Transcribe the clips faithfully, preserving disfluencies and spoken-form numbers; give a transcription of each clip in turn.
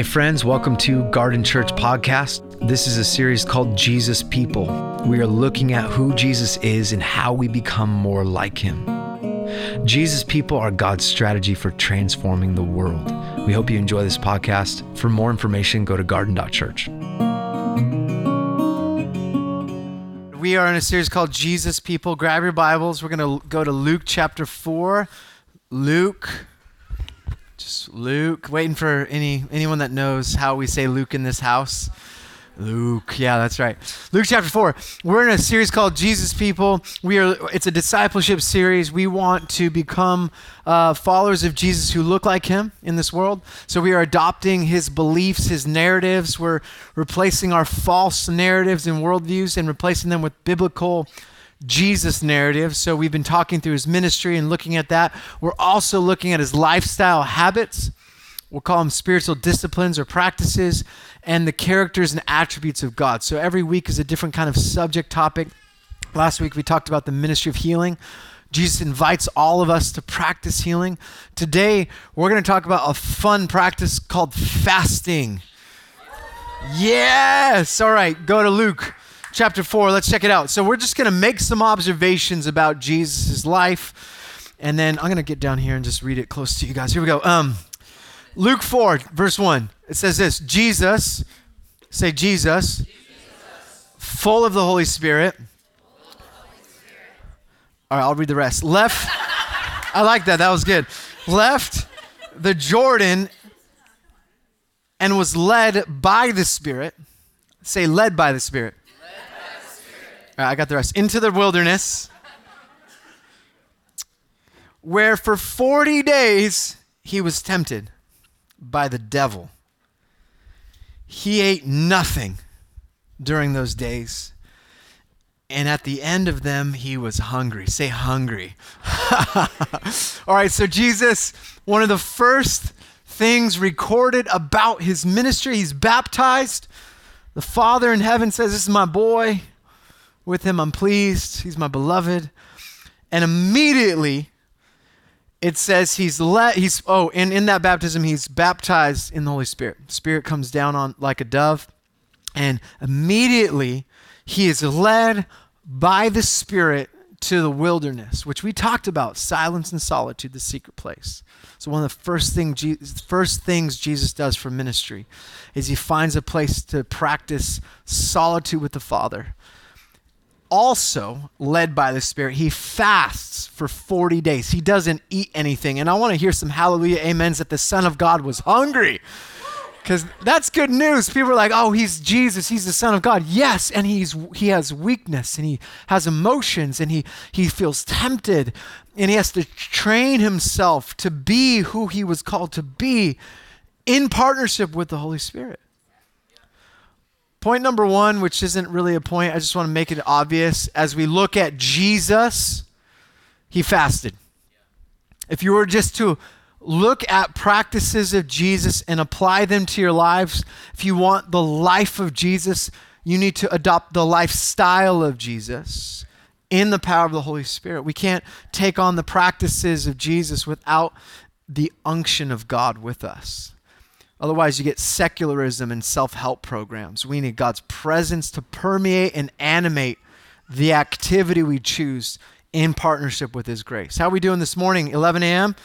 Hey friends, welcome to Garden Church Podcast. This is a series called Jesus People. We are looking at who Jesus is and how we become more like him. Jesus People are God's strategy for transforming the world. We hope you enjoy this podcast. For more information, go to garden dot church. We are in a series called Jesus People. Grab your Bibles. We're going to go to Luke chapter four. Luke... Just Luke, waiting for any anyone that knows how we say Luke in this house. Luke, yeah, that's right. Luke chapter four. We're in a series called Jesus People. We are. It's a discipleship series. We want to become uh, followers of Jesus who look like him in this world. So we are adopting his beliefs, his narratives. We're replacing our false narratives and worldviews and replacing them with biblical Jesus narrative. So we've been talking through his ministry and looking at that. We're also looking at his lifestyle habits. We'll call them spiritual disciplines or practices, and the characters and attributes of God. So every week is a different kind of subject topic. Last week we talked about the ministry of healing. Jesus invites all of us to practice healing. Today we're going to talk about a fun practice called fasting. Yes! All right, go to Luke chapter four, let's check it out. So we're just going to make some observations about Jesus' life. And then I'm going to get down here and just read it close to you guys. Here we go. Um, Luke four, verse one. It says this, Jesus, say Jesus, Jesus. Full of the Holy Spirit. Full of the Holy Spirit. All right, I'll read the rest. Left, I like that. That was good. Left the Jordan and was led by the Spirit. Say led by the Spirit. I got the rest. Into the wilderness, where for forty days he was tempted by the devil. He ate nothing during those days, and at the end of them he was hungry. Say hungry. All right, so Jesus, one of the first things recorded about his ministry, he's baptized. The Father in heaven says, "This is my boy. With him I'm pleased. He's my beloved." And immediately it says he's let he's oh and in that baptism he's baptized in the Holy Spirit. Spirit comes down on like a dove, and immediately he is led by the Spirit to the wilderness, which we talked about, silence and solitude, the secret place. So one of the first thing Jesus, first things Jesus does for ministry is he finds a place to practice solitude with the Father. Also led by the Spirit, he fasts for forty days. He doesn't eat anything. And I want to hear some hallelujah amens that the Son of God was hungry, because that's good news. People are like, "Oh, he's Jesus. He's the Son of God." Yes, and he's he has weakness, and he has emotions, and he, he feels tempted, and he has to train himself to be who he was called to be in partnership with the Holy Spirit. Point number one, which isn't really a point, I just want to make it obvious. As we look at Jesus, he fasted. If you were just to look at practices of Jesus and apply them to your lives, if you want the life of Jesus, you need to adopt the lifestyle of Jesus in the power of the Holy Spirit. We can't take on the practices of Jesus without the unction of God with us. Otherwise, you get secularism and self-help programs. We need God's presence to permeate and animate the activity we choose in partnership with his grace. How are we doing this morning, eleven a.m.?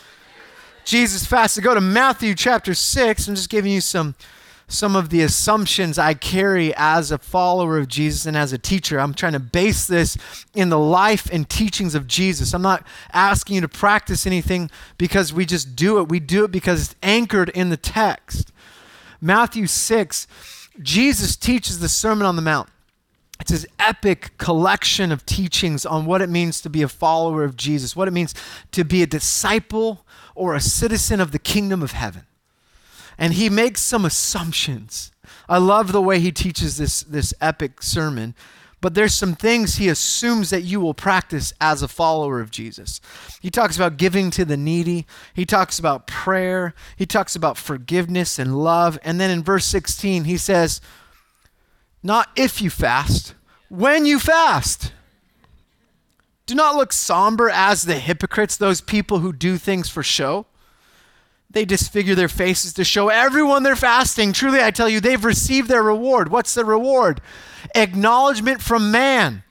Jesus fasted. Go to Matthew chapter six. I'm just giving you some, some of the assumptions I carry as a follower of Jesus and as a teacher. I'm trying to base this in the life and teachings of Jesus. I'm not asking you to practice anything because we just do it. We do it because it's anchored in the text. Matthew six, Jesus teaches the Sermon on the Mount. It's his epic collection of teachings on what it means to be a follower of Jesus, what it means to be a disciple or a citizen of the kingdom of heaven. And he makes some assumptions. I love the way he teaches this, this epic sermon, but there's some things he assumes that you will practice as a follower of Jesus. He talks about giving to the needy. He talks about prayer. He talks about forgiveness and love. And then in verse sixteen, he says, "Not if you fast, when you fast. Do not look somber as the hypocrites," those people who do things for show. They disfigure their faces to show everyone they're fasting. Truly, I tell you, they've received their reward. What's the reward? Acknowledgement from man.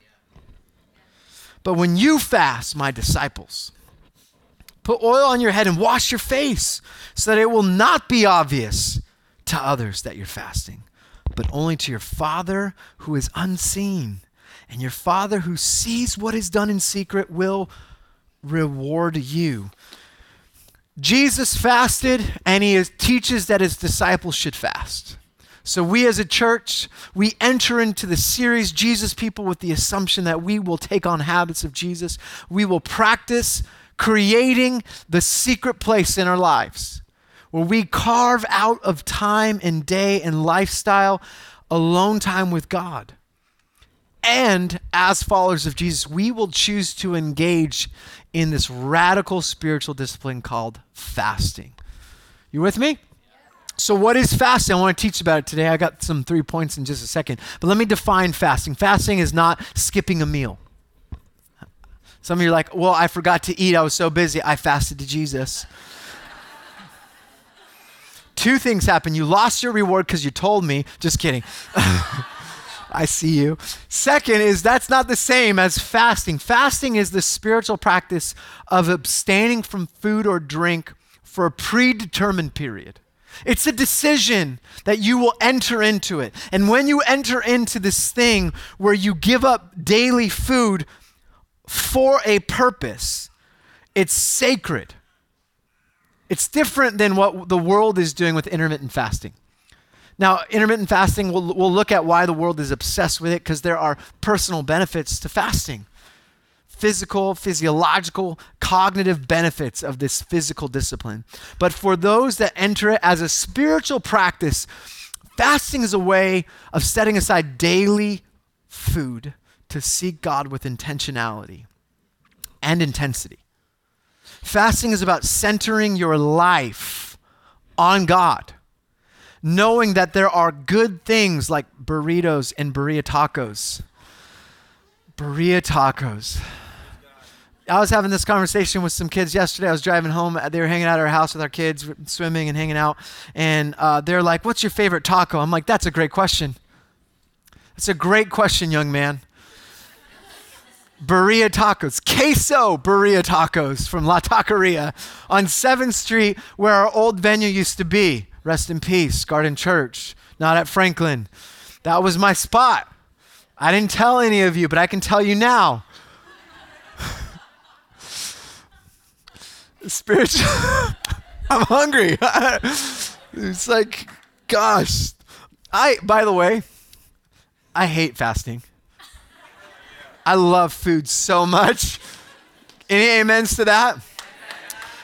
But when you fast, my disciples, put oil on your head and wash your face so that it will not be obvious to others that you're fasting, but only to your Father who is unseen. And your Father who sees what is done in secret will reward you. Jesus fasted, and he is, teaches that his disciples should fast. So we as a church, we enter into the series Jesus People with the assumption that we will take on habits of Jesus. We will practice creating the secret place in our lives where we carve out of time and day and lifestyle alone time with God. And as followers of Jesus, we will choose to engage in this radical spiritual discipline called fasting. You with me? So what is fasting? I want to teach about it today. I got some three points in just a second. But let me define fasting. Fasting is not skipping a meal. Some of you are like, well, I forgot to eat. I was so busy. I fasted to Jesus. Two things happened. You lost your reward because you told me. Just kidding. I see you. Second is that's not the same as fasting. Fasting is the spiritual practice of abstaining from food or drink for a predetermined period. It's a decision that you will enter into it. And when you enter into this thing where you give up daily food for a purpose, it's sacred. It's different than what the world is doing with intermittent fasting. Now, intermittent fasting, we'll, we'll look at why the world is obsessed with it, because there are personal benefits to fasting. Physical, physiological, cognitive benefits of this physical discipline. But for those that enter it as a spiritual practice, fasting is a way of setting aside daily food to seek God with intentionality and intensity. Fasting is about centering your life on God, knowing that there are good things like burritos and birria tacos. Birria tacos. I was having this conversation with some kids yesterday. I was driving home. They were hanging out at our house with our kids, swimming and hanging out. And uh, they're like, what's your favorite taco? I'm like, that's a great question. That's a great question, young man. Burrito tacos, queso burrito tacos from La Taqueria on seventh street where our old venue used to be. Rest in peace, Garden Church, not at Franklin. That was my spot. I didn't tell any of you, but I can tell you now. Spiritual, I'm hungry. It's like, gosh. I, by the way, I hate fasting. I love food so much. Any amens to that?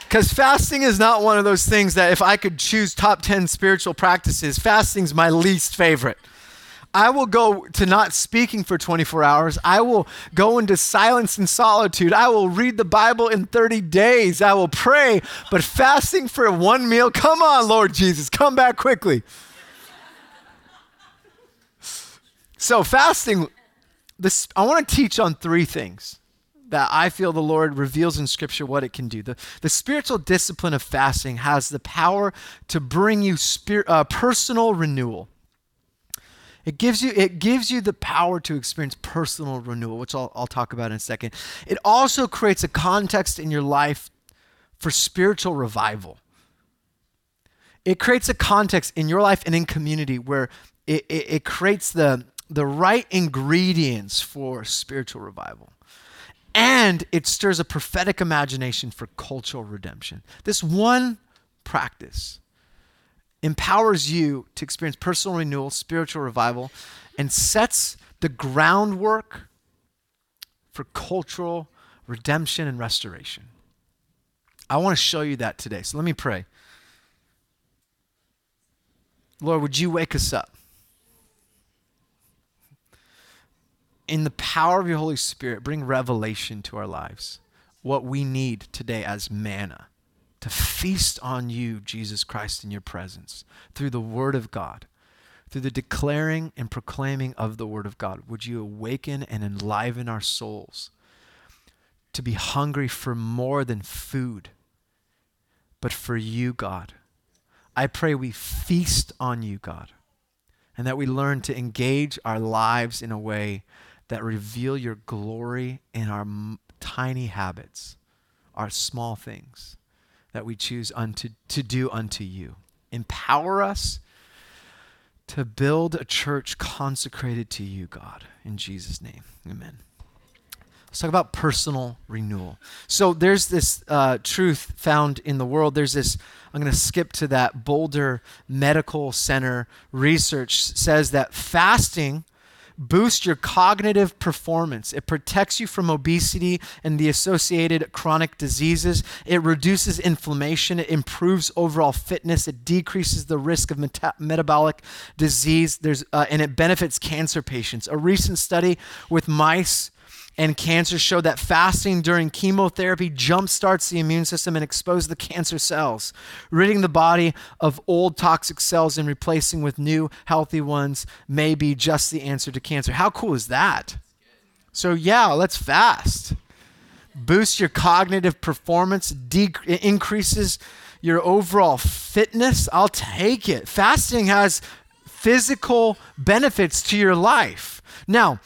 Because fasting is not one of those things that if I could choose top ten spiritual practices, fasting's my least favorite. I will go to not speaking for twenty-four hours. I will go into silence and solitude. I will read the Bible in thirty days. I will pray, but fasting for one meal, come on, Lord Jesus, come back quickly. So fasting, this, I want to teach on three things that I feel the Lord reveals in Scripture what it can do. The, the spiritual discipline of fasting has the power to bring you spir- uh, personal renewal. It gives you it gives you the power to experience personal renewal, which I'll, I'll talk about in a second. It also creates a context in your life for spiritual revival. It creates a context in your life and in community where it, it, it creates the, the right ingredients for spiritual revival. And it stirs a prophetic imagination for cultural redemption. This one practice empowers you to experience personal renewal, spiritual revival, and sets the groundwork for cultural redemption and restoration. I want to show you that today. So let me pray. Lord, would you wake us up? In the power of your Holy Spirit, bring revelation to our lives. What we need today as manna to feast on you, Jesus Christ, in your presence through the word of God, through the declaring and proclaiming of the word of God. Would you awaken and enliven our souls to be hungry for more than food, but for you, God, I pray we feast on you, God, and that we learn to engage our lives in a way that reveal your glory in our m- tiny habits, our small things that we choose unto, to do unto you. Empower us to build a church consecrated to you, God. In Jesus' name, amen. Let's talk about personal renewal. So there's this uh, truth found in the world. There's this, I'm going to skip to that. Boulder Medical Center research says that fasting boosts your cognitive performance. It protects you from obesity and the associated chronic diseases. It reduces inflammation. It improves overall fitness. It decreases the risk of meta- metabolic disease. There's uh, and it benefits cancer patients. A recent study with mice and cancer showed that fasting during chemotherapy jumpstarts the immune system and exposes the cancer cells, ridding the body of old toxic cells and replacing with new healthy ones may be just the answer to cancer. How cool is that? So yeah, let's fast. Boost your cognitive performance, de- increases your overall fitness. I'll take it. Fasting has physical benefits to your life. Now,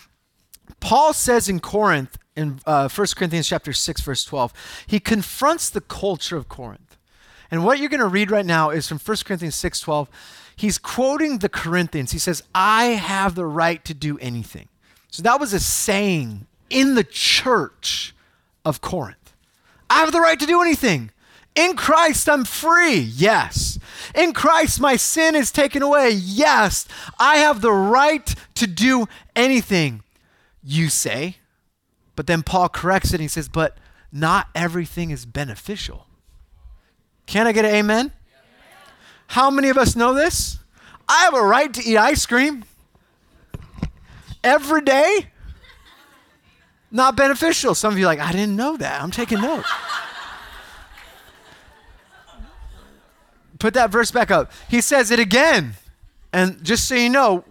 Paul says in Corinth, in uh, First Corinthians chapter six, verse twelve, he confronts the culture of Corinth. And what you're going to read right now is from First Corinthians six, twelve. He's quoting the Corinthians. He says, I have the right to do anything. So that was a saying in the church of Corinth. I have the right to do anything. In Christ, I'm free. Yes. In Christ, my sin is taken away. Yes. I have the right to do anything. You say, but then Paul corrects it and he says, but not everything is beneficial. Can I get an amen? Yeah. How many of us know this? I have a right to eat ice cream every day. Not beneficial. Some of you are like, I didn't know that. I'm taking notes. Put that verse back up. He says it again. And just so you know,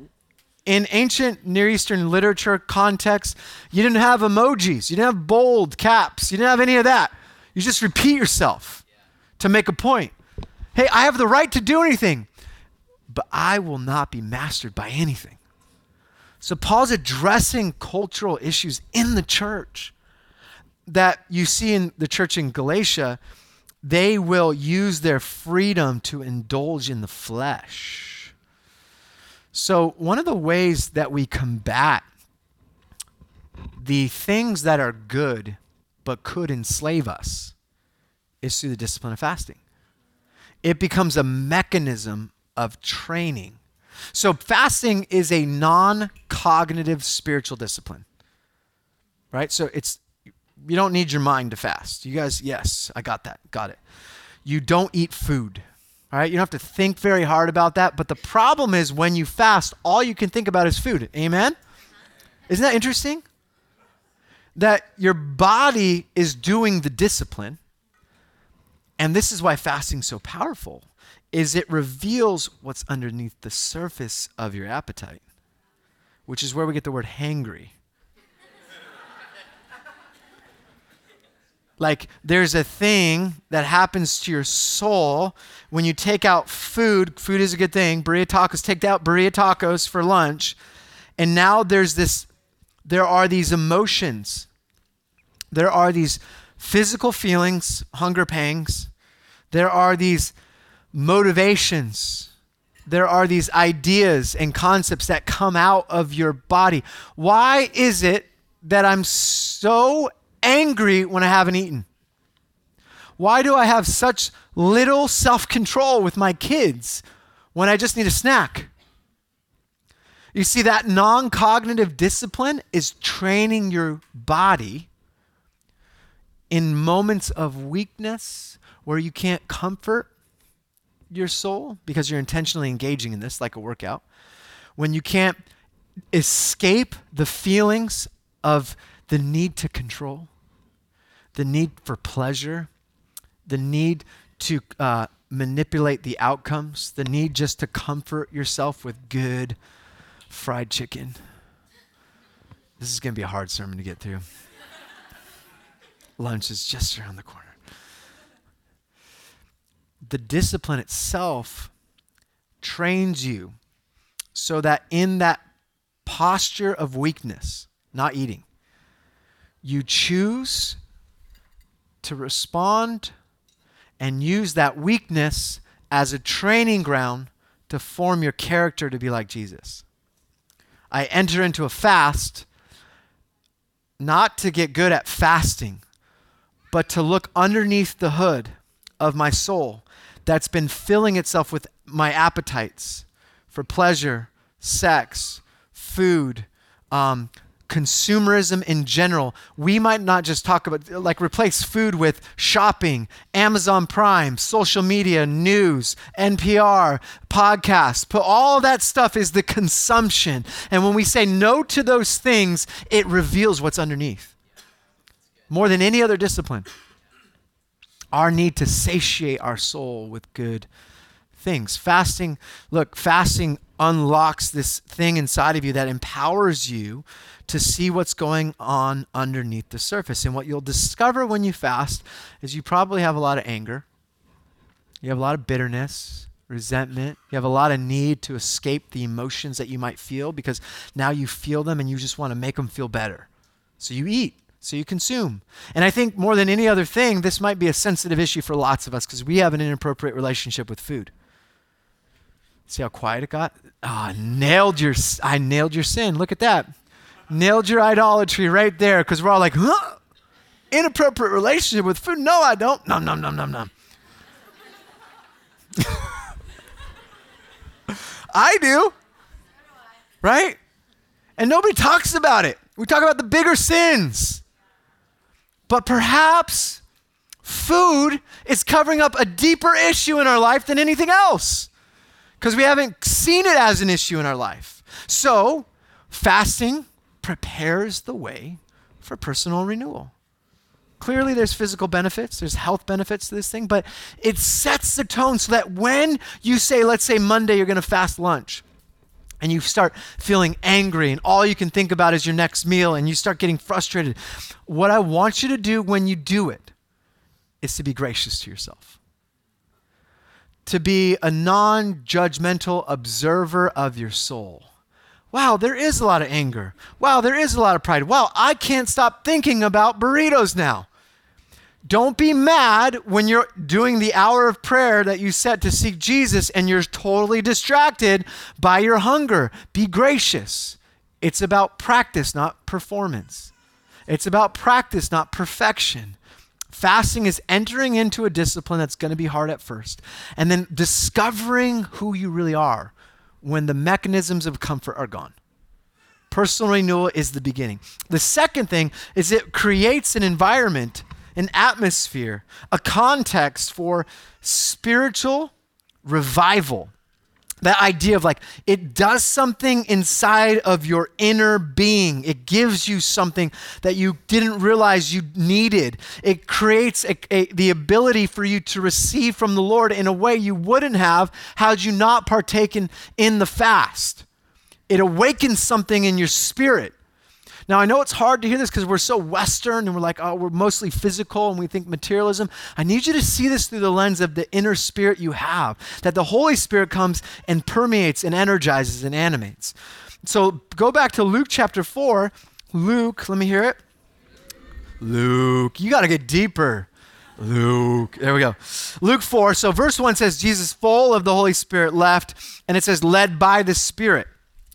in ancient Near Eastern literature context, you didn't have emojis. You didn't have bold caps. You didn't have any of that. You just repeat yourself yeah. to make a point. Hey, I have the right to do anything, but I will not be mastered by anything. So Paul's addressing cultural issues in the church that you see in the church in Galatia. They will use their freedom to indulge in the flesh. So one of the ways that we combat the things that are good but could enslave us is through the discipline of fasting. It becomes a mechanism of training. So fasting is a non-cognitive spiritual discipline, right? So it's you don't need your mind to fast. You guys, yes, I got that, got it. You don't eat food. All right, you don't have to think very hard about that. But the problem is when you fast, all you can think about is food. Amen? Isn't that interesting? That your body is doing the discipline. And this is why fasting is so powerful, is it reveals what's underneath the surface of your appetite, which is where we get the word hangry. Like there's a thing that happens to your soul when you take out food. Food is a good thing. Burrito tacos, take out burrito tacos for lunch. And now there's this, there are these emotions. There are these physical feelings, hunger pangs. There are these motivations. There are these ideas and concepts that come out of your body. Why is it that I'm so angry when I haven't eaten? Why do I have such little self-control with my kids when I just need a snack? You see, that non-cognitive discipline is training your body in moments of weakness where you can't comfort your soul because you're intentionally engaging in this like a workout. When you can't escape the feelings of the need to control, the need for pleasure, the need to uh, manipulate the outcomes, the need just to comfort yourself with good fried chicken. This is going to be a hard sermon to get through. Lunch is just around the corner. the discipline itself trains you so that in that posture of weakness, not eating, you choose to respond and use that weakness as a training ground to form your character to be like Jesus. I enter into a fast not to get good at fasting, but to look underneath the hood of my soul that's been filling itself with my appetites for pleasure, sex, food, um, consumerism in general. We might not just talk about, like, replace food with shopping, Amazon Prime, social media, news, N P R, podcasts. But all that stuff is the consumption. And when we say no to those things, it reveals what's underneath. More than any other discipline, our need to satiate our soul with good things. Fasting, look, fasting unlocks this thing inside of you that empowers you to see what's going on underneath the surface. And what you'll discover when you fast is you probably have a lot of anger. You have a lot of bitterness, resentment. You have a lot of need to escape the emotions that you might feel because now you feel them and you just want to make them feel better. So you eat. So you consume. And I think more than any other thing, this might be a sensitive issue for lots of us because we have an inappropriate relationship with food. See how quiet it got? Ah, oh, nailed your, I nailed your sin. Look at that. Nailed your idolatry right there because we're all like, huh? Inappropriate relationship with food? No, I don't. Nom, nom, nom, nom, nom. I do. Right? And nobody talks about it. We talk about the bigger sins. But perhaps food is covering up a deeper issue in our life than anything else because we haven't seen it as an issue in our life. So fasting prepares the way for personal renewal. Clearly there's physical benefits, there's health benefits to this thing, but it sets the tone so that when you say, let's say Monday, you're going to fast lunch, and you start feeling angry and all you can think about is your next meal and you start getting frustrated. What I want you to do when you do it is to be gracious to yourself. To be a non-judgmental observer of your soul. Wow, there is a lot of anger. Wow, there is a lot of pride. Wow, I can't stop thinking about burritos now. Don't be mad when you're doing the hour of prayer that you set to seek Jesus and you're totally distracted by your hunger. Be gracious. It's about practice, not performance. It's about practice, not perfection. Fasting is entering into a discipline that's going to be hard at first and then discovering who you really are when the mechanisms of comfort are gone. Personal renewal is the beginning. The second thing is it creates an environment, an atmosphere, a context for spiritual revival. That idea of like, it does something inside of your inner being. It gives you something that you didn't realize you needed. It creates a, a, the ability for you to receive from the Lord in a way you wouldn't have had you not partaken in the fast. It awakens something in your spirit. Now, I know it's hard to hear this because we're so Western and we're like, oh, we're mostly physical and we think materialism. I need you to see this through the lens of the inner spirit you have, that the Holy Spirit comes and permeates and energizes and animates. So go back to Luke chapter four. Luke, let me hear it. Luke, you got to get deeper. Luke, there we go. Luke four. So verse one says, Jesus, full of the Holy Spirit, left, and it says, led by the Spirit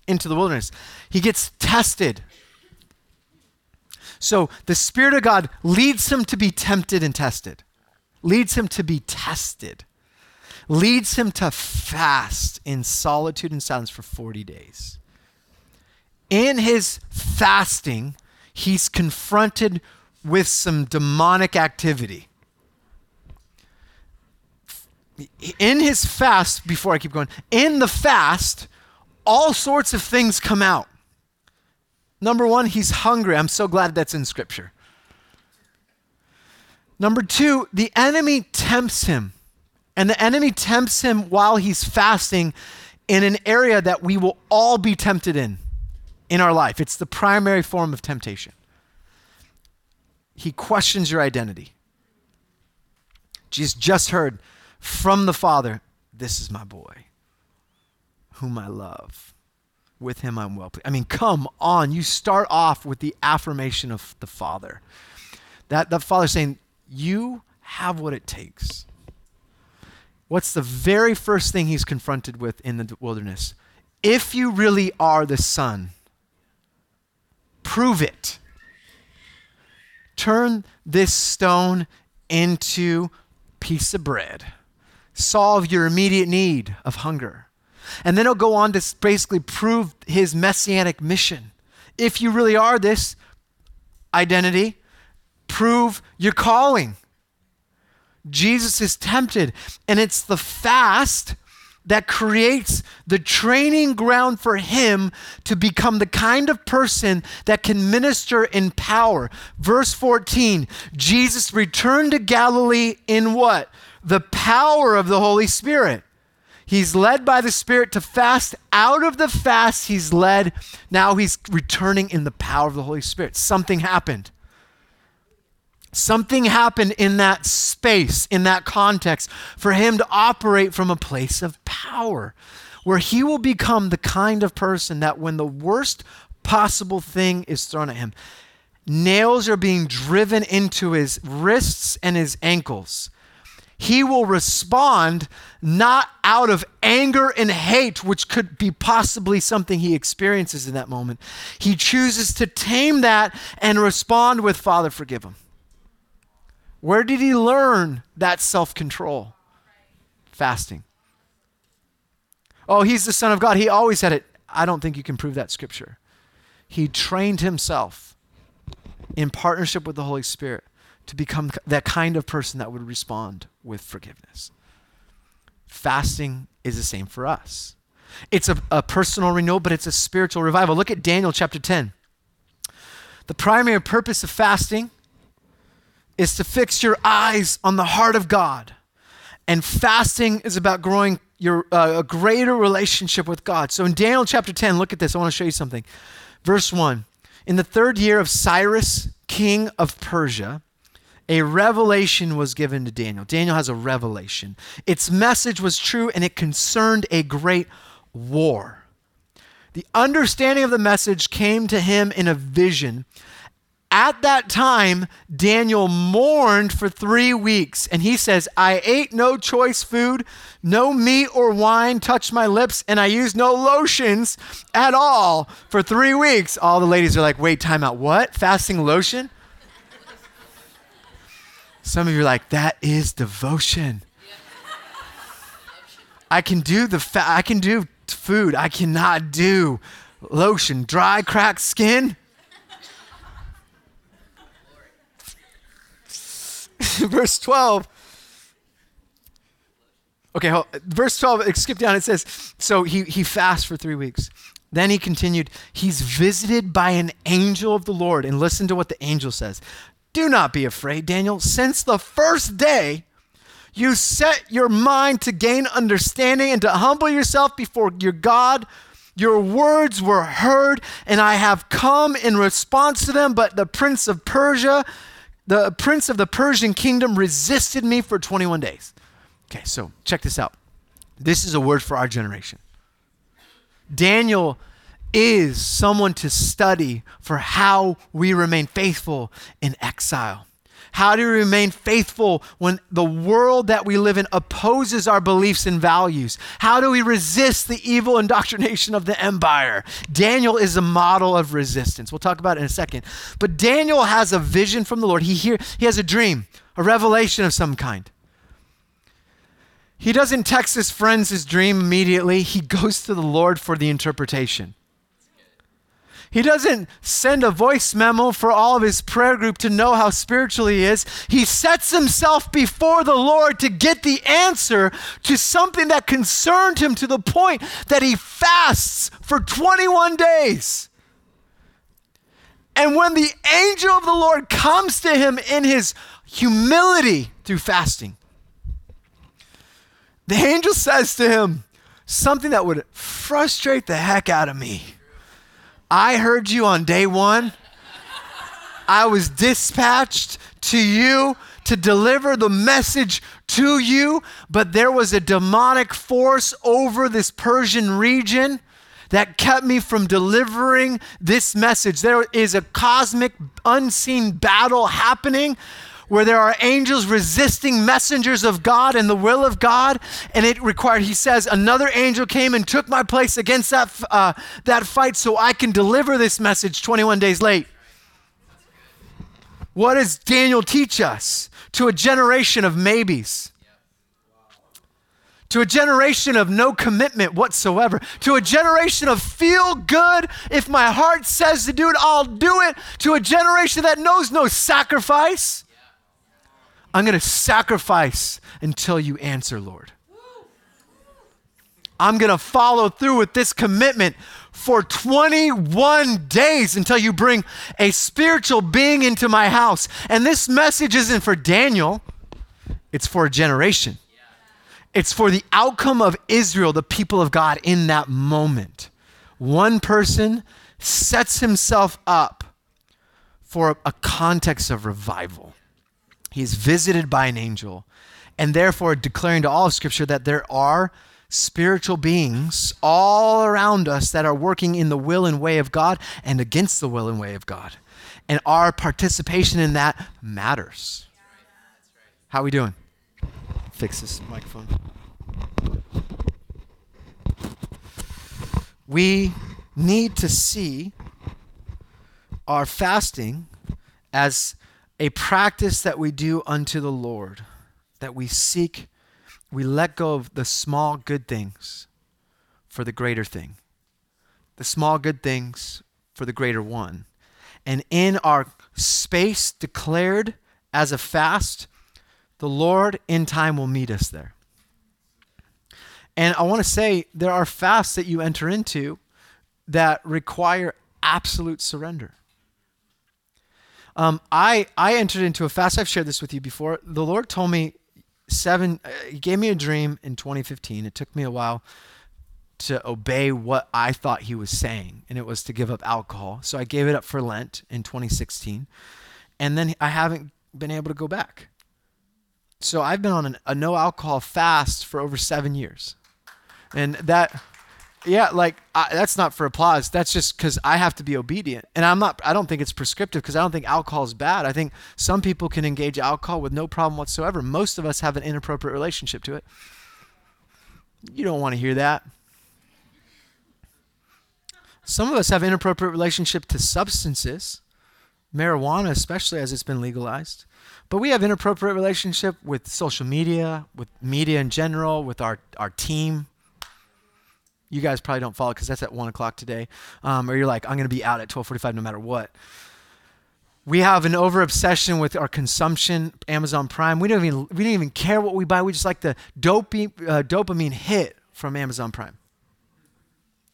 into the wilderness. He gets tested. So the Spirit of God leads him to be tempted and tested, leads him to be tested, leads him to fast in solitude and silence for forty days. In his fasting, he's confronted with some demonic activity. In his fast, before I keep going, in the fast, all sorts of things come out. Number one, he's hungry. I'm so glad that's in Scripture. Number two, the enemy tempts him. And the enemy tempts him while he's fasting in an area that we will all be tempted in, in our life. It's the primary form of temptation. He questions your identity. Jesus just heard from the Father, this is my boy, whom I love. With him I'm well pleased. I mean, come on. You start off with the affirmation of the Father. That the Father saying, you have what it takes. What's the very first thing he's confronted with in the wilderness? If you really are the Son, prove it. Turn this stone into a piece of bread. Solve your immediate need of hunger. And then he'll go on to basically prove his messianic mission. If you really are this identity, prove your calling. Jesus is tempted, and it's the fast that creates the training ground for him to become the kind of person that can minister in power. Verse fourteen, Jesus returned to Galilee in what? The power of the Holy Spirit. He's led by the Spirit to fast. Out of the fast, he's led. Now he's returning in the power of the Holy Spirit. Something happened. Something happened in that space, in that context, for him to operate from a place of power, where he will become the kind of person that when the worst possible thing is thrown at him, nails are being driven into his wrists and his ankles, he will respond not out of anger and hate, which could be possibly something he experiences in that moment. He chooses to tame that and respond with, Father, forgive him. Where did he learn that self-control? Fasting. Oh, he's the Son of God. He always had it. I don't think you can prove that scripture. He trained himself in partnership with the Holy Spirit to become that kind of person that would respond with forgiveness. Fasting is the same for us. It's a, a personal renewal, but it's a spiritual revival. Look at Daniel chapter ten. The primary purpose of fasting is to fix your eyes on the heart of God. And fasting is about growing your uh, a greater relationship with God. So in Daniel chapter ten, look at this. I want to show you something. Verse one, in the third year of Cyrus, king of Persia, a revelation was given to Daniel. Daniel has a revelation. Its message was true, and it concerned a great war. The understanding of the message came to him in a vision. At that time, Daniel mourned for three weeks, and he says, I ate no choice food, no meat or wine touched my lips, and I used no lotions at all for three weeks. All the ladies are like, wait, time out. What? Fasting lotion? Some of you are like, that is devotion. I can do the fa- I can do food. I cannot do lotion. Dry, cracked skin. Verse twelve. Okay, hold, verse twelve, skip down. It says, so he, he fasts for three weeks. Then he continued, he's visited by an angel of the Lord. And listen to what the angel says. Do not be afraid, Daniel. Since the first day you set your mind to gain understanding and to humble yourself before your God, your words were heard, and I have come in response to them. But the prince of Persia, the prince of the Persian kingdom, resisted me for twenty-one days. Okay, so check this out. This is a word for our generation. Daniel is someone to study for how we remain faithful in exile. How do we remain faithful when the world that we live in opposes our beliefs and values? How do we resist the evil indoctrination of the empire? Daniel is a model of resistance. We'll talk about it in a second. But Daniel has a vision from the Lord. He hear, he has a dream, a revelation of some kind. He doesn't text his friends his dream immediately. He goes to the Lord for the interpretation. He doesn't send a voice memo for all of his prayer group to know how spiritual he is. He sets himself before the Lord to get the answer to something that concerned him to the point that he fasts for twenty-one days. And when the angel of the Lord comes to him in his humility through fasting, the angel says to him something that would frustrate the heck out of me. I heard you on day one. I was dispatched to you to deliver the message to you, but there was a demonic force over this Persian region that kept me from delivering this message. There is a cosmic, unseen battle happening where there are angels resisting messengers of God and the will of God, and it required, he says, another angel came and took my place against that uh, that fight so I can deliver this message twenty-one days late. What does Daniel teach us? To a generation of maybes. To a generation of no commitment whatsoever. To a generation of feel good. If my heart says to do it, I'll do it. To a generation that knows no sacrifice. I'm going to sacrifice until you answer, Lord. I'm going to follow through with this commitment for twenty-one days until you bring a spiritual being into my house. And this message isn't for Daniel. It's for a generation. It's for the outcome of Israel, the people of God in that moment. One person sets himself up for a context of revival. He is visited by an angel, and therefore declaring to all of Scripture that there are spiritual beings all around us that are working in the will and way of God and against the will and way of God. And our participation in that matters. How are we doing? Fix this microphone. We need to see our fasting as a practice that we do unto the Lord, that we seek, we let go of the small good things for the greater thing, the small good things for the greater one. And in our space declared as a fast, the Lord in time will meet us there. And I want to say there are fasts that you enter into that require absolute surrender. Um, I, I entered into a fast. I've shared this with you before. The Lord told me seven, uh, he gave me a dream in twenty fifteen. It took me a while to obey what I thought he was saying, and it was to give up alcohol. So I gave it up for Lent in twenty sixteen, and then I haven't been able to go back. So I've been on an, a no alcohol fast for over seven years. And that, yeah, like I, that's not for applause. That's just because I have to be obedient. And I'm not, I don't think it's prescriptive because I don't think alcohol is bad. I think some people can engage alcohol with no problem whatsoever. Most of us have an inappropriate relationship to it. You don't want to hear that. Some of us have inappropriate relationship to substances, marijuana especially as it's been legalized. But we have inappropriate relationship with social media, with media in general, with our, our team. You guys probably don't follow because that's at one o'clock today. Um, or you're like, I'm going to be out at twelve forty-five no matter what. We have an over-obsession with our consumption, Amazon Prime. We don't even, we don't even care what we buy. We just like the dopey, uh, dopamine hit from Amazon Prime.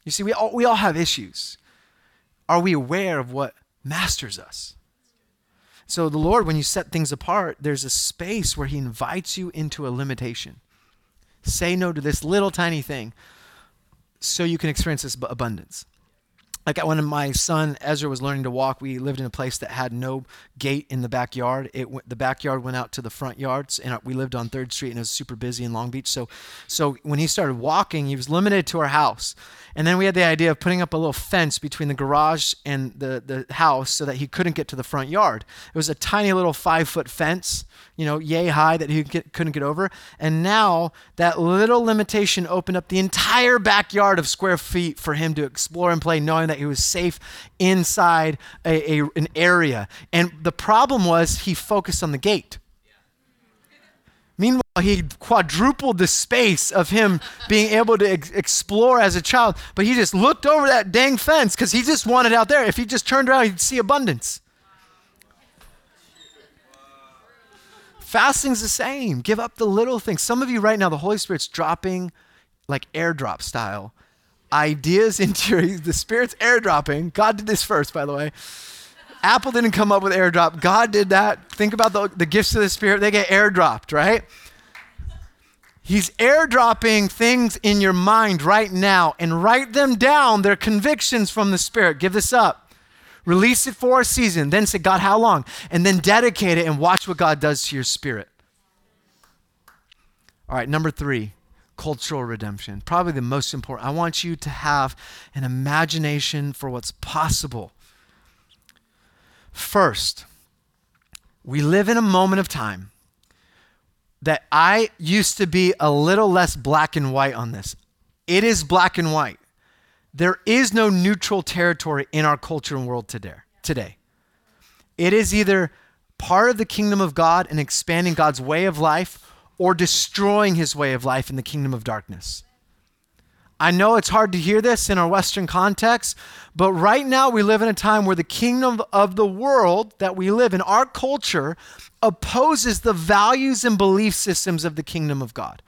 You see, we all, we all have issues. Are we aware of what masters us? So the Lord, when you set things apart, there's a space where he invites you into a limitation. Say no to this little tiny thing so you can experience this abundance. Like when my son Ezra was learning to walk, we lived in a place that had no gate in the backyard. It went, the backyard went out to the front yards, and we lived on third street, and it was super busy in Long Beach. So, so when he started walking, he was limited to our house. And then we had the idea of putting up a little fence between the garage and the, the house so that he couldn't get to the front yard. It was a tiny little five-foot fence, you know, yay high that he get, couldn't get over. And now that little limitation opened up the entire backyard of square feet for him to explore and play, knowing that he was safe inside a, a, an area. And the problem was he focused on the gate. Yeah. Meanwhile, he quadrupled the space of him being able to ex- explore as a child, but he just looked over that dang fence because he just wanted out there. If he just turned around, he'd see abundance. Wow. Fasting's the same. Give up the little things. Some of you right now, the Holy Spirit's dropping like airdrop style ideas into your, the Spirit's airdropping. God did this first, by the way. Apple didn't come up with airdrop. God did that. Think about the, the gifts of the Spirit. They get airdropped, right? He's airdropping things in your mind right now, and write them down. They're convictions from the Spirit. Give this up. Release it for a season, then say, God, how long? And then dedicate it and watch what God does to your spirit. All right, number three, cultural redemption. Probably the most important. I want you to have an imagination for what's possible. First, we live in a moment of time that I used to be a little less black and white on this. It is black and white. There is no neutral territory in our culture and world today. It is either part of the kingdom of God and expanding God's way of life or destroying his way of life in the kingdom of darkness. I know it's hard to hear this in our Western context, but right now we live in a time where the kingdom of the world that we live in, our culture, opposes the values and belief systems of the kingdom of God.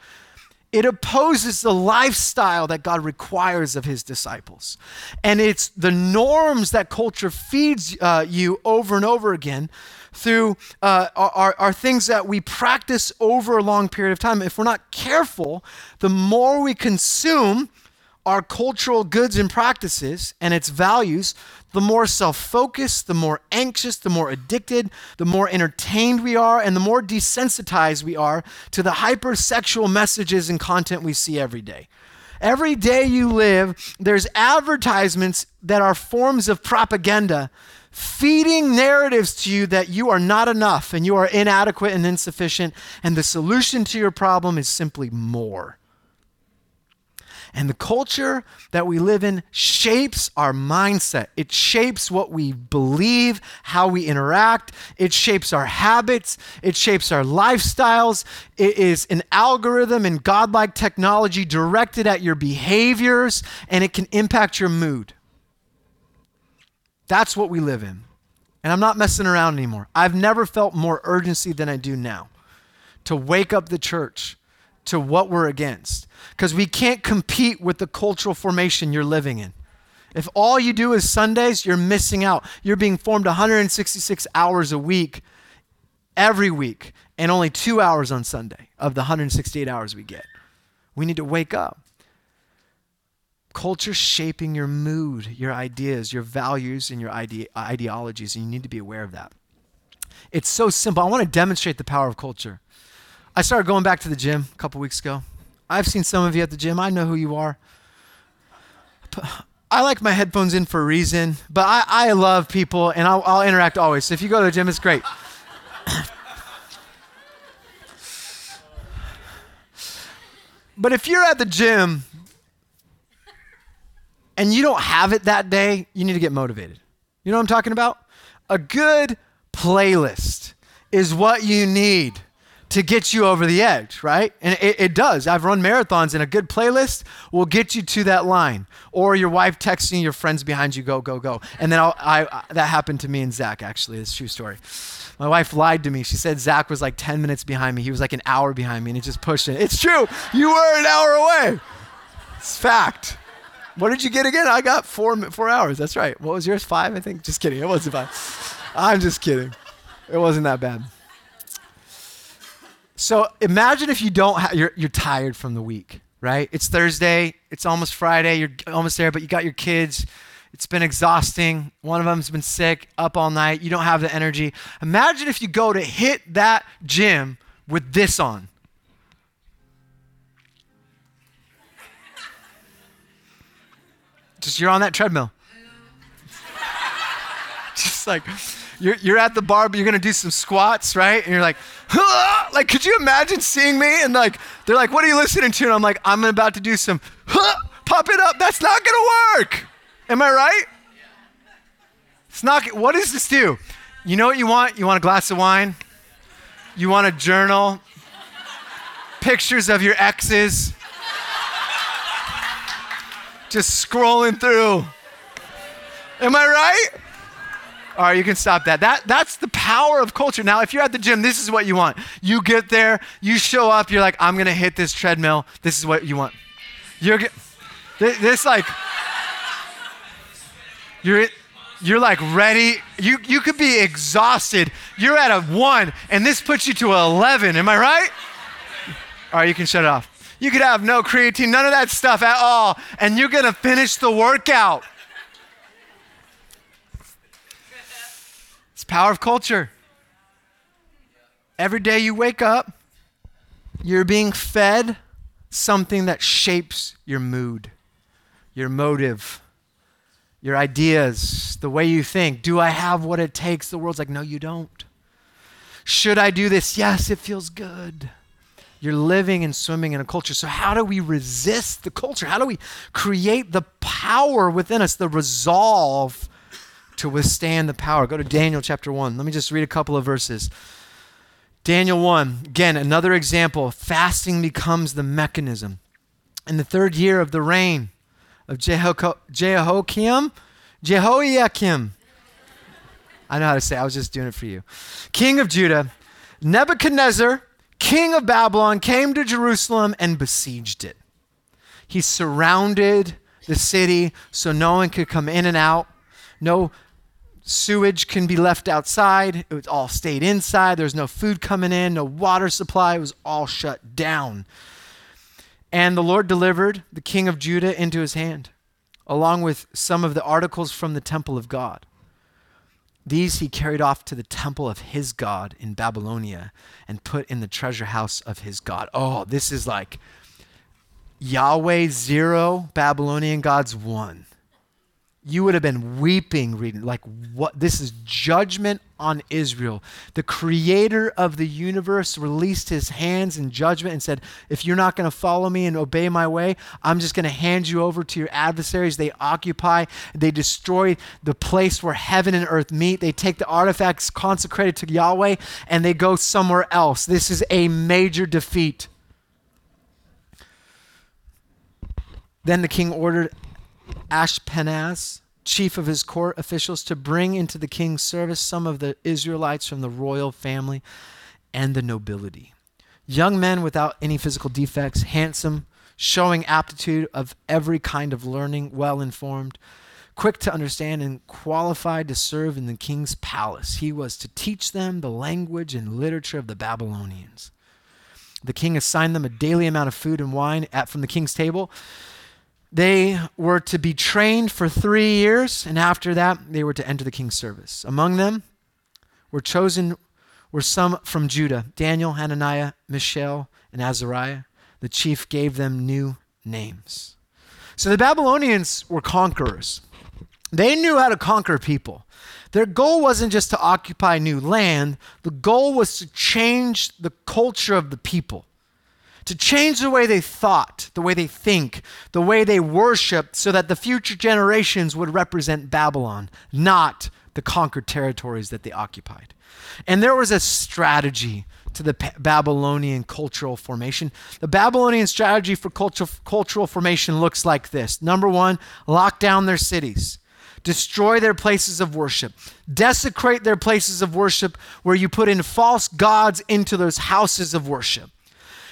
It opposes the lifestyle that God requires of his disciples. And it's the norms that culture feeds uh, you over and over again through uh, are, are things that we practice over a long period of time. If we're not careful, the more we consume our cultural goods and practices and its values, the more self-focused, the more anxious, the more addicted, the more entertained we are, and the more desensitized we are to the hypersexual messages and content we see every day. Every day you live, there's advertisements that are forms of propaganda feeding narratives to you that you are not enough and you are inadequate and insufficient, and the solution to your problem is simply more. And the culture that we live in shapes our mindset. It shapes what we believe, how we interact. It shapes our habits. It shapes our lifestyles. It is an algorithm and godlike technology directed at your behaviors, and it can impact your mood. That's what we live in. And I'm not messing around anymore. I've never felt more urgency than I do now to wake up the church to what we're against, because we can't compete with the cultural formation you're living in. If all you do is Sundays, you're missing out. You're being formed one hundred sixty-six hours a week, every week, and only two hours on Sunday of the one hundred sixty-eight hours we get. We need to wake up. Culture shaping your mood, your ideas, your values, and your ide- ideologies, and you need to be aware of that. It's so simple. I want to demonstrate the power of culture. I started going back to the gym a couple weeks ago. I've seen some of you at the gym. I know who you are. I like my headphones in for a reason, but I, I love people, and I'll, I'll interact always. So if you go to the gym, it's great. But if you're at the gym and you don't have it that day, you need to get motivated. You know what I'm talking about? A good playlist is what you need to get you over the edge, right? And it, it does. I've run marathons, and a good playlist will get you to that line. Or your wife texting your friends behind you, go, go, go. And then I'll, I, I, that happened to me and Zach, actually. It's a true story. My wife lied to me. She said Zach was like ten minutes behind me. He was like an hour behind me, and he just pushed it. It's true. You were an hour away. It's fact. What did you get again? I got four, four hours. That's right. What was yours? Five, I think? Just kidding. It wasn't five. I'm just kidding. It wasn't that bad. So imagine if you don't, ha- you're, you're tired from the week, right? It's Thursday, it's almost Friday, you're almost there, but you got your kids, it's been exhausting, one of them's been sick, up all night, you don't have the energy. Imagine if you go to hit that gym with this on. Just you're on that treadmill. Just like, you're, you're at the bar, but you're gonna do some squats, right? And you're like, huh! Like, could you imagine seeing me? And like, they're like, what are you listening to? And I'm like, I'm about to do some, huh! Pop it up. That's not gonna work. Am I right? It's not, what does this do? You know what you want? You want a glass of wine? You want a journal? Pictures of your exes? Just scrolling through. Am I right? All right, you can stop that. That that's the power of culture. Now, if you're at the gym, this is what you want. You get there, you show up, you're like, I'm gonna hit this treadmill. This is what you want. You're this, this like you're you're like ready. You you could be exhausted. You're at a one, and this puts you to an eleven. Am I right? All right, you can shut it off. You could have no creatine, none of that stuff at all, and you're gonna finish the workout. power of culture. Every day you wake up, you're being fed something that shapes your mood, your motive, your ideas, the way you think. Do I have what it takes? The world's like, no, you don't. Should I do this? Yes, it feels good. You're living and swimming in a culture. So how do we resist the culture? How do we create the power within us, the resolve to withstand the power? Go to Daniel chapter one. Let me just read a couple of verses. Daniel one, again, another example. Fasting becomes the mechanism. In the third year of the reign of Jeho- Jehoiakim, Jehoiakim. I know how to say it. I was just doing it for you. King of Judah, Nebuchadnezzar, king of Babylon, came to Jerusalem and besieged it. He surrounded the city so no one could come in and out. No sewage can be left outside. It all stayed inside. There's no food coming in, no water supply. It was all shut down. And the Lord delivered the king of Judah into his hand, along with some of the articles from the temple of God. These he carried off to the temple of his God in Babylonia and put in the treasure house of his God. Oh, this is like Yahweh zero, Babylonian gods one. You would have been weeping reading, like, what? This is judgment on Israel. The creator of the universe released his hands in judgment and said, if you're not going to follow me and obey my way, I'm just going to hand you over to your adversaries. They occupy, they destroy the place where heaven and earth meet. They take the artifacts consecrated to Yahweh and they go somewhere else. This is a major defeat. Then the king ordered Ashpenaz, chief of his court officials, to bring into the king's service some of the Israelites from the royal family and the nobility. Young men without any physical defects, handsome, showing aptitude of every kind of learning, well-informed, quick to understand and qualified to serve in the king's palace. He was to teach them the language and literature of the Babylonians. The king assigned them a daily amount of food and wine at, from the king's table. They were to be trained for three years, and after that, they were to enter the king's service. Among them were chosen were some from Judah, Daniel, Hananiah, Mishael, and Azariah. The chief gave them new names. So the Babylonians were conquerors. They knew how to conquer people. Their goal wasn't just to occupy new land. The goal was to change the culture of the people, to change the way they thought, the way they think, the way they worship, so that the future generations would represent Babylon, not the conquered territories that they occupied. And there was a strategy to the Babylonian cultural formation. The Babylonian strategy for cultural, cultural formation looks like this. Number one, lock down their cities. Destroy their places of worship. Desecrate their places of worship where you put in false gods into those houses of worship.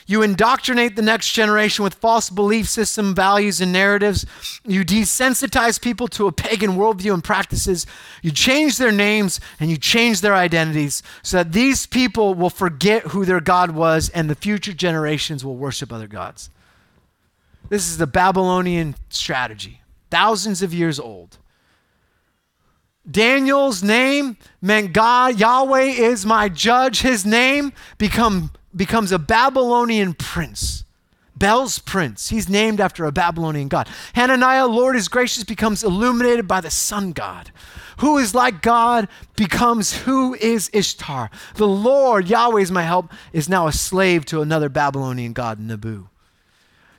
You indoctrinate the next generation with false belief system, values, and narratives. You desensitize people to a pagan worldview and practices. You change their names and you change their identities so that these people will forget who their God was and the future generations will worship other gods. This is the Babylonian strategy, thousands of years old. Daniel's name meant God, Yahweh is my judge. His name become becomes a Babylonian prince. Bel's prince. He's named after a Babylonian god. Hananiah, Lord is gracious, becomes illuminated by the sun god. Who is like God becomes who is Ishtar. The Lord, Yahweh is my help, is now a slave to another Babylonian god, Nabu.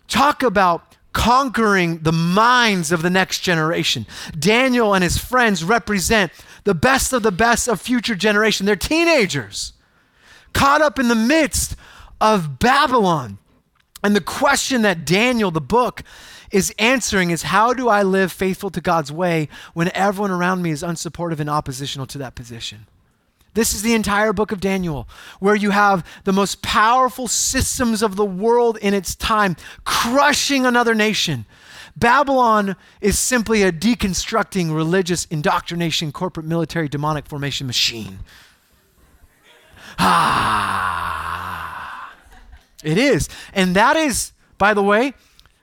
Talk about conquering the minds of the next generation. Daniel and his friends represent the best of the best of future generation. They're teenagers, caught up in the midst of Babylon. And the question that Daniel, the book, is answering is, how do I live faithful to God's way when everyone around me is unsupportive and oppositional to that position? This is the entire book of Daniel, where you have the most powerful systems of the world in its time crushing another nation. Babylon is simply a deconstructing religious indoctrination, corporate military, demonic formation machine. Ah, it is. And that is, by the way,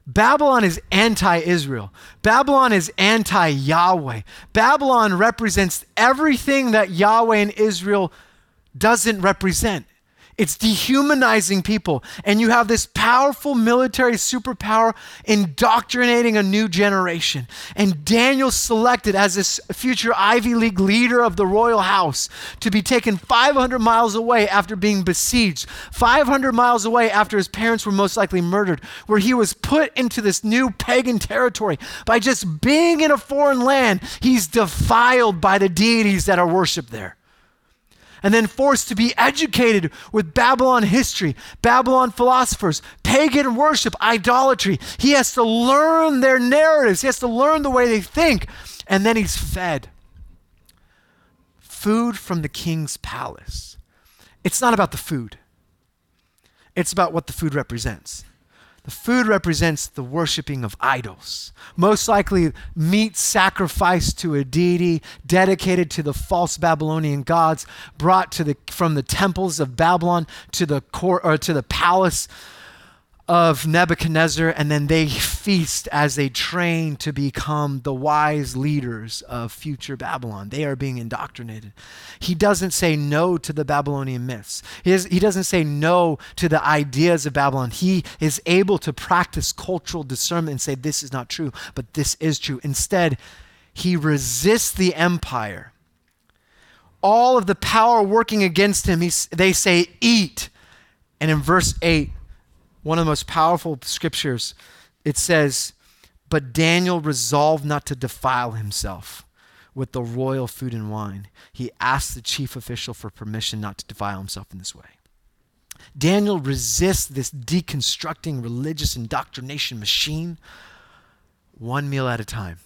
Babylon is anti-Israel. Babylon is anti-Yahweh. Babylon represents everything that Yahweh and Israel doesn't represent. It's dehumanizing people. And you have this powerful military superpower indoctrinating a new generation. And Daniel's selected as this future Ivy League leader of the royal house to be taken five hundred miles away after being besieged, five hundred miles away after his parents were most likely murdered, where he was put into this new pagan territory. By just being in a foreign land, he's defiled by the deities that are worshiped there. And then forced to be educated with Babylon history, Babylon philosophers, pagan worship, idolatry. He has to learn their narratives. He has to learn the way they think. And then he's fed food from the king's palace. It's not about the food. It's about what the food represents. The food represents the worshiping of idols, most likely meat sacrificed to a deity dedicated to the false Babylonian gods, brought to the from the temples of Babylon to the court or to the palace of Nebuchadnezzar, and then they feast as they train to become the wise leaders of future Babylon. They are being indoctrinated. He doesn't say no to the Babylonian myths. He, is, he doesn't say no to the ideas of Babylon. He is able to practice cultural discernment and say, this is not true, but this is true. Instead, he resists the empire. All of the power working against him, he, they say, eat. And in verse eight, one of the most powerful scriptures, it says, but Daniel resolved not to defile himself with the royal food and wine. He asked the chief official for permission not to defile himself in this way. Daniel resists this deconstructing religious indoctrination machine one meal at a time.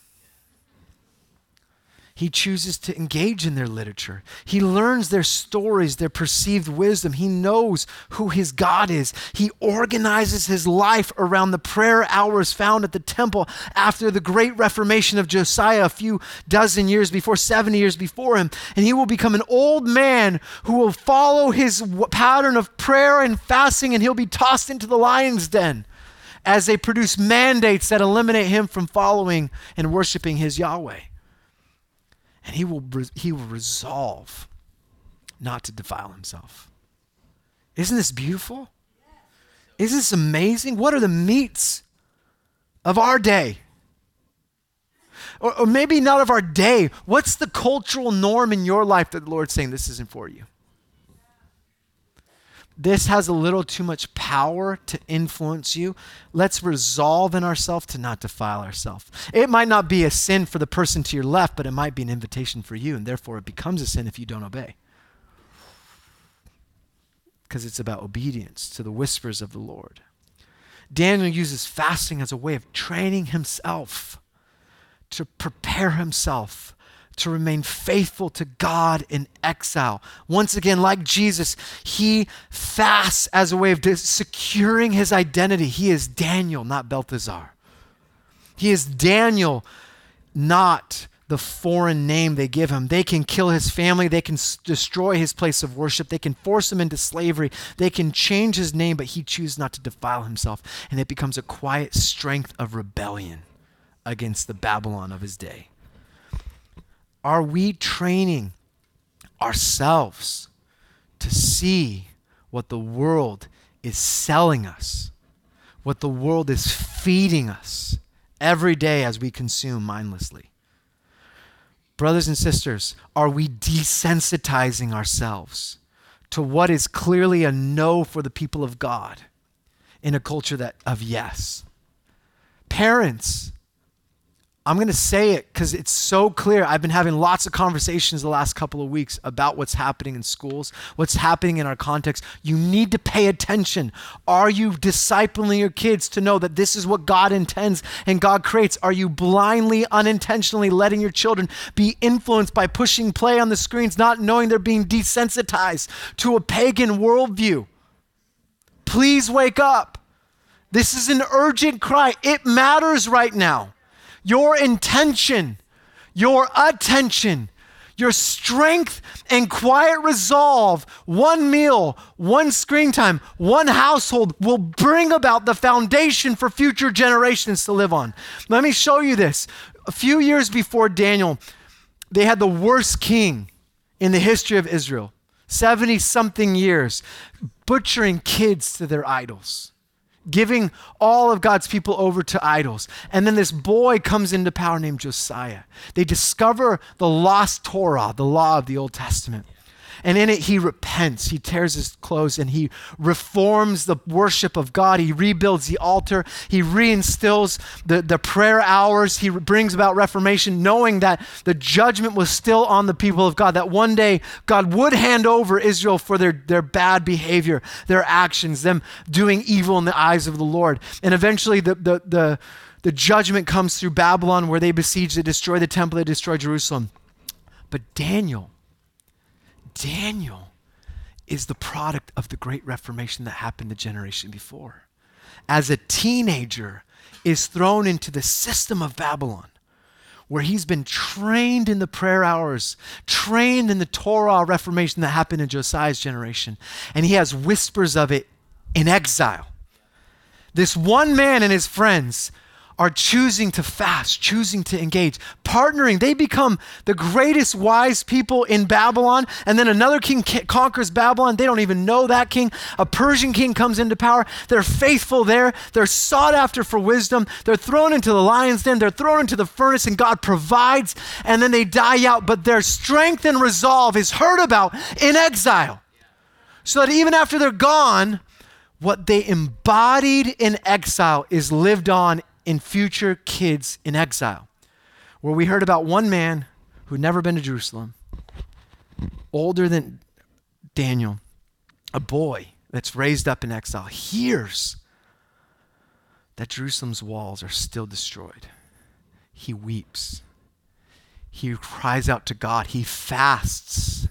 He chooses to engage in their literature. He learns their stories, their perceived wisdom. He knows who his God is. He organizes his life around the prayer hours found at the temple after the great reformation of Josiah a few dozen years before, seventy years before him. And he will become an old man who will follow his pattern of prayer and fasting, and he'll be tossed into the lion's den as they produce mandates that eliminate him from following and worshiping his Yahweh. And he will, he will resolve not to defile himself. Isn't this beautiful? Isn't this amazing? What are the meats of our day? Or, or maybe not of our day. What's the cultural norm in your life that the Lord's saying this isn't for you? This has a little too much power to influence you. Let's resolve in ourselves to not defile ourselves. It might not be a sin for the person to your left, but it might be an invitation for you, and therefore it becomes a sin if you don't obey. Because it's about obedience to the whispers of the Lord. Daniel uses fasting as a way of training himself to prepare himself to remain faithful to God in exile. Once again, like Jesus, he fasts as a way of securing his identity. He is Daniel, not Belteshazzar. He is Daniel, not the foreign name they give him. They can kill his family. They can s- destroy his place of worship. They can force him into slavery. They can change his name, but he chooses not to defile himself. And it becomes a quiet strength of rebellion against the Babylon of his day. Are we training ourselves to see what the world is selling us, what the world is feeding us every day as we consume mindlessly? Brothers and sisters, are we desensitizing ourselves to what is clearly a no for the people of God in a culture that of yes? Parents, I'm going to say it because it's so clear. I've been having lots of conversations the last couple of weeks about what's happening in schools, what's happening in our context. You need to pay attention. Are you discipling your kids to know that this is what God intends and God creates? Are you blindly, unintentionally letting your children be influenced by pushing play on the screens, not knowing they're being desensitized to a pagan worldview? Please wake up. This is an urgent cry. It matters right now. Your intention, your attention, Your strength and quiet resolve, one meal, one screen time, one household will bring about the foundation for future generations to live on. Let me show you this. A few years before Daniel, they had the worst king in the history of Israel, seventy-something years, butchering kids to their idols, giving all of God's people over to idols. And then this boy comes into power named Josiah. They discover the lost Torah, the law of the Old Testament. And in it, he repents. He tears his clothes and he reforms the worship of God. He rebuilds the altar. He reinstills the, the prayer hours. He brings about reformation, knowing that the judgment was still on the people of God, that one day God would hand over Israel for their, their bad behavior, their actions, them doing evil in the eyes of the Lord. And eventually the, the, the, the judgment comes through Babylon, where they besiege, they destroy the temple, they destroy Jerusalem. But Daniel, Daniel is the product of the great reformation that happened the generation before. As a teenager, is thrown into the system of Babylon, where he's been trained in the prayer hours, trained in the Torah reformation that happened in Josiah's generation. And he has whispers of it in exile. This one man and his friends are choosing to fast, choosing to engage, partnering. They become the greatest wise people in Babylon. And then another king conquers Babylon. They don't even know that king. A Persian king comes into power. They're faithful there. They're sought after for wisdom. They're thrown into the lion's den. They're thrown into the furnace, and God provides, and then they die out. But their strength and resolve is heard about in exile. So that even after they're gone, what they embodied in exile is lived on in future kids in exile, where we heard about one man who'd never been to Jerusalem, older than Daniel, a boy that's raised up in exile, hears that Jerusalem's walls are still destroyed. He weeps. He cries out to God. He fasts.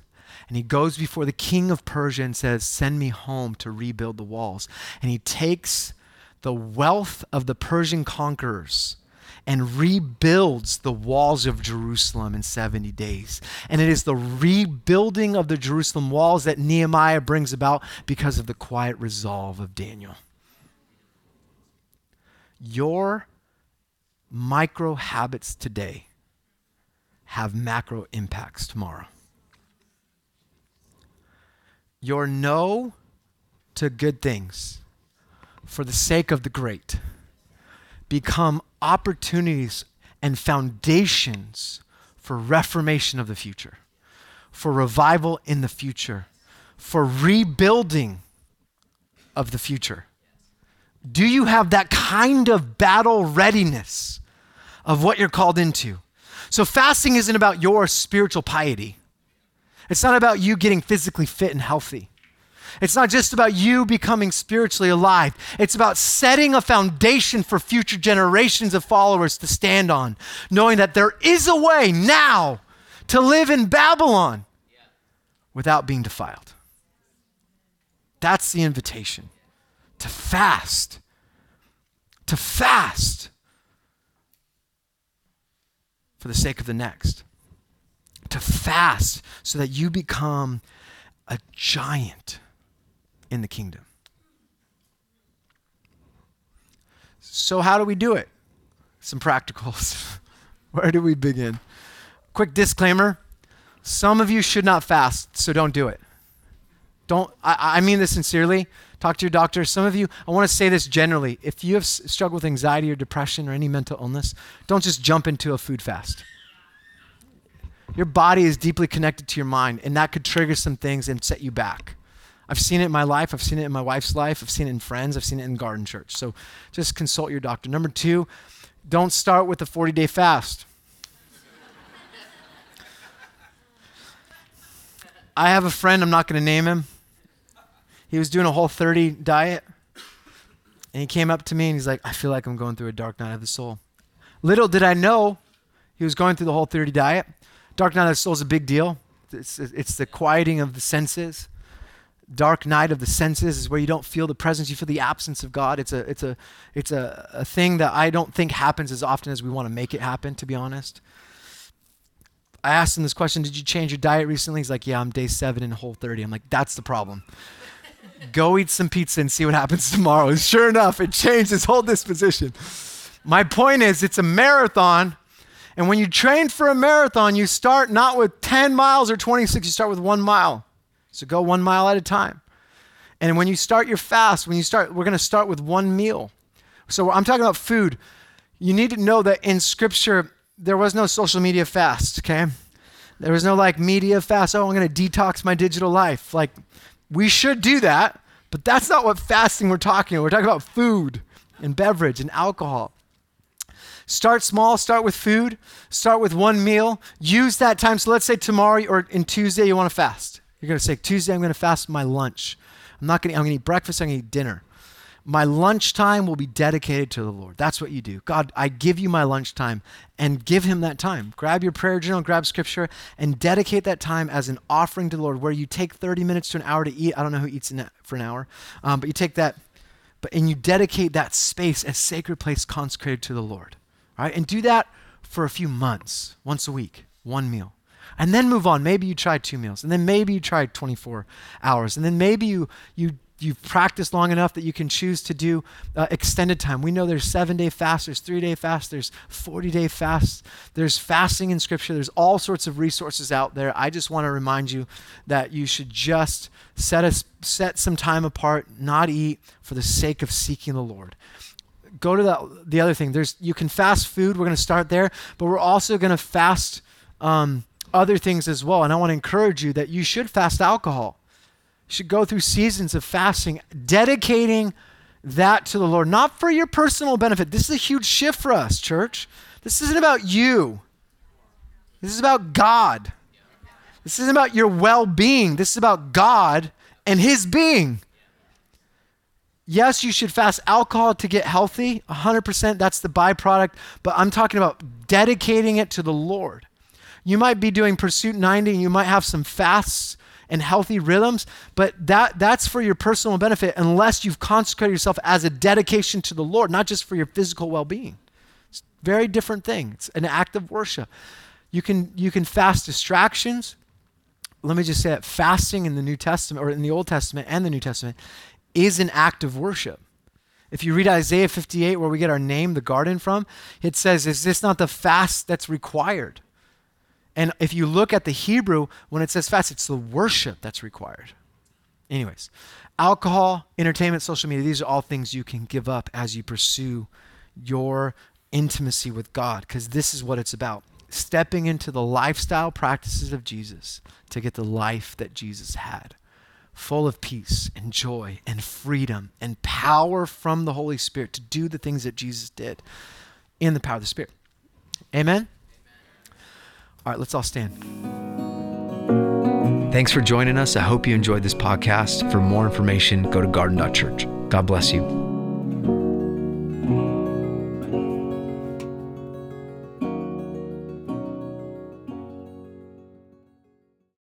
And he goes before the king of Persia and says, "Send me home to rebuild the walls." And he takes the wealth of the Persian conquerors and rebuilds the walls of Jerusalem in seventy days. And it is the rebuilding of the Jerusalem walls that Nehemiah brings about because of the quiet resolve of Daniel. Your micro habits today have macro impacts tomorrow. Your no to good things for the sake of the great become opportunities and foundations for reformation of the future, for revival in the future, for rebuilding of the future. Do you have that kind of battle readiness of what you're called into? So fasting isn't about your spiritual piety. It's not about you getting physically fit and healthy. It's not just about you becoming spiritually alive. It's about setting a foundation for future generations of followers to stand on, knowing that there is a way now to live in Babylon without being defiled. That's the invitation, to fast, to fast for the sake of the next, to fast so that you become a giant in the kingdom. So how do we do it? Some practicals. Where do we begin? Quick disclaimer. Some of you should not fast, so don't do it. Don't, I, I mean this sincerely. Talk to your doctor. Some of you, I want to say this generally. If you have struggled with anxiety or depression or any mental illness, don't just jump into a food fast. Your body is deeply connected to your mind, and that could trigger some things and set you back. I've seen it in my life. I've seen it in my wife's life. I've seen it in friends. I've seen it in Garden Church. So just consult your doctor. Number two, don't start with a forty-day fast. I have a friend, I'm not going to name him. He was doing a Whole thirty diet, and he came up to me, and he's like, "I feel like I'm going through a dark night of the soul." Little did I know he was going through the Whole thirty diet. Dark night of the soul is a big deal. It's, it's the quieting of the senses. Dark night of the senses is where you don't feel the presence, you feel the absence of God. It's a it's a it's a, a thing that I don't think happens as often as we want to make it happen, to be honest. I asked him this question, did you change your diet recently? He's like, yeah, I'm day seven in Whole thirty. I'm like, that's the problem. Go eat some pizza and see what happens tomorrow. And sure enough, it changed his whole disposition. My point is, it's a marathon. And when you train for a marathon, you start not with ten miles or twenty-six, you start with one mile. So go one mile at a time. And when you start your fast, when you start, we're gonna start with one meal. So I'm talking about food. You need to know that in scripture, there was no social media fast, okay? There was no like media fast, oh, I'm gonna detox my digital life. Like, we should do that, but that's not what fasting we're talking about. We're talking about food and beverage and alcohol. Start small, start with food, start with one meal, use that time. So let's say tomorrow or in Tuesday, you wanna fast. You're gonna say, Tuesday, I'm gonna fast my lunch. I'm not gonna, I'm gonna eat breakfast, I'm gonna eat dinner. My lunchtime will be dedicated to the Lord. That's what you do. God, I give you my lunchtime, and give him that time. Grab your prayer journal, grab scripture, and dedicate that time as an offering to the Lord, where you take thirty minutes to an hour to eat. I don't know who eats in that for an hour, um, but you take that, but and you dedicate that space as sacred place consecrated to the Lord, all right? And do that for a few months, once a week, one meal. And then move on. Maybe you try two meals, and then maybe you try twenty-four hours, and then maybe you you you've practiced long enough that you can choose to do uh, extended time. We know there's seven-day fasts, there's three-day fasts, there's forty-day fasts, there's fasting in scripture, there's all sorts of resources out there. I just want to remind you that you should just set a, set some time apart, not eat, for the sake of seeking the Lord. Go to the, the other thing. There's you can fast food. We're going to start there, but we're also going to fast um, other things as well. And I want to encourage you that you should fast alcohol. You should go through seasons of fasting, dedicating that to the Lord, not for your personal benefit. This is a huge shift for us, church. This isn't about you. This is about God. This isn't about your well-being. This is about God and his being. Yes, you should fast alcohol to get healthy, one hundred percent, that's the byproduct, but I'm talking about dedicating it to the Lord. You might be doing Pursuit ninety, and you might have some fasts and healthy rhythms, but that that's for your personal benefit unless you've consecrated yourself as a dedication to the Lord, not just for your physical well-being. It's a very different thing. It's an act of worship. You can you can fast distractions. Let me just say that fasting in the New Testament, or in the Old Testament and the New Testament, is an act of worship. If you read Isaiah fifty-eight, where we get our name, the garden, from, it says, is this not the fast that's required? And if you look at the Hebrew, when it says fast, it's the worship that's required. Anyways, alcohol, entertainment, social media, these are all things you can give up as you pursue your intimacy with God, because this is what it's about. Stepping into the lifestyle practices of Jesus to get the life that Jesus had, full of peace and joy and freedom and power from the Holy Spirit to do the things that Jesus did in the power of the Spirit. Amen? All right, let's all stand. Thanks for joining us. I hope you enjoyed this podcast. For more information, go to garden dot church. God bless you.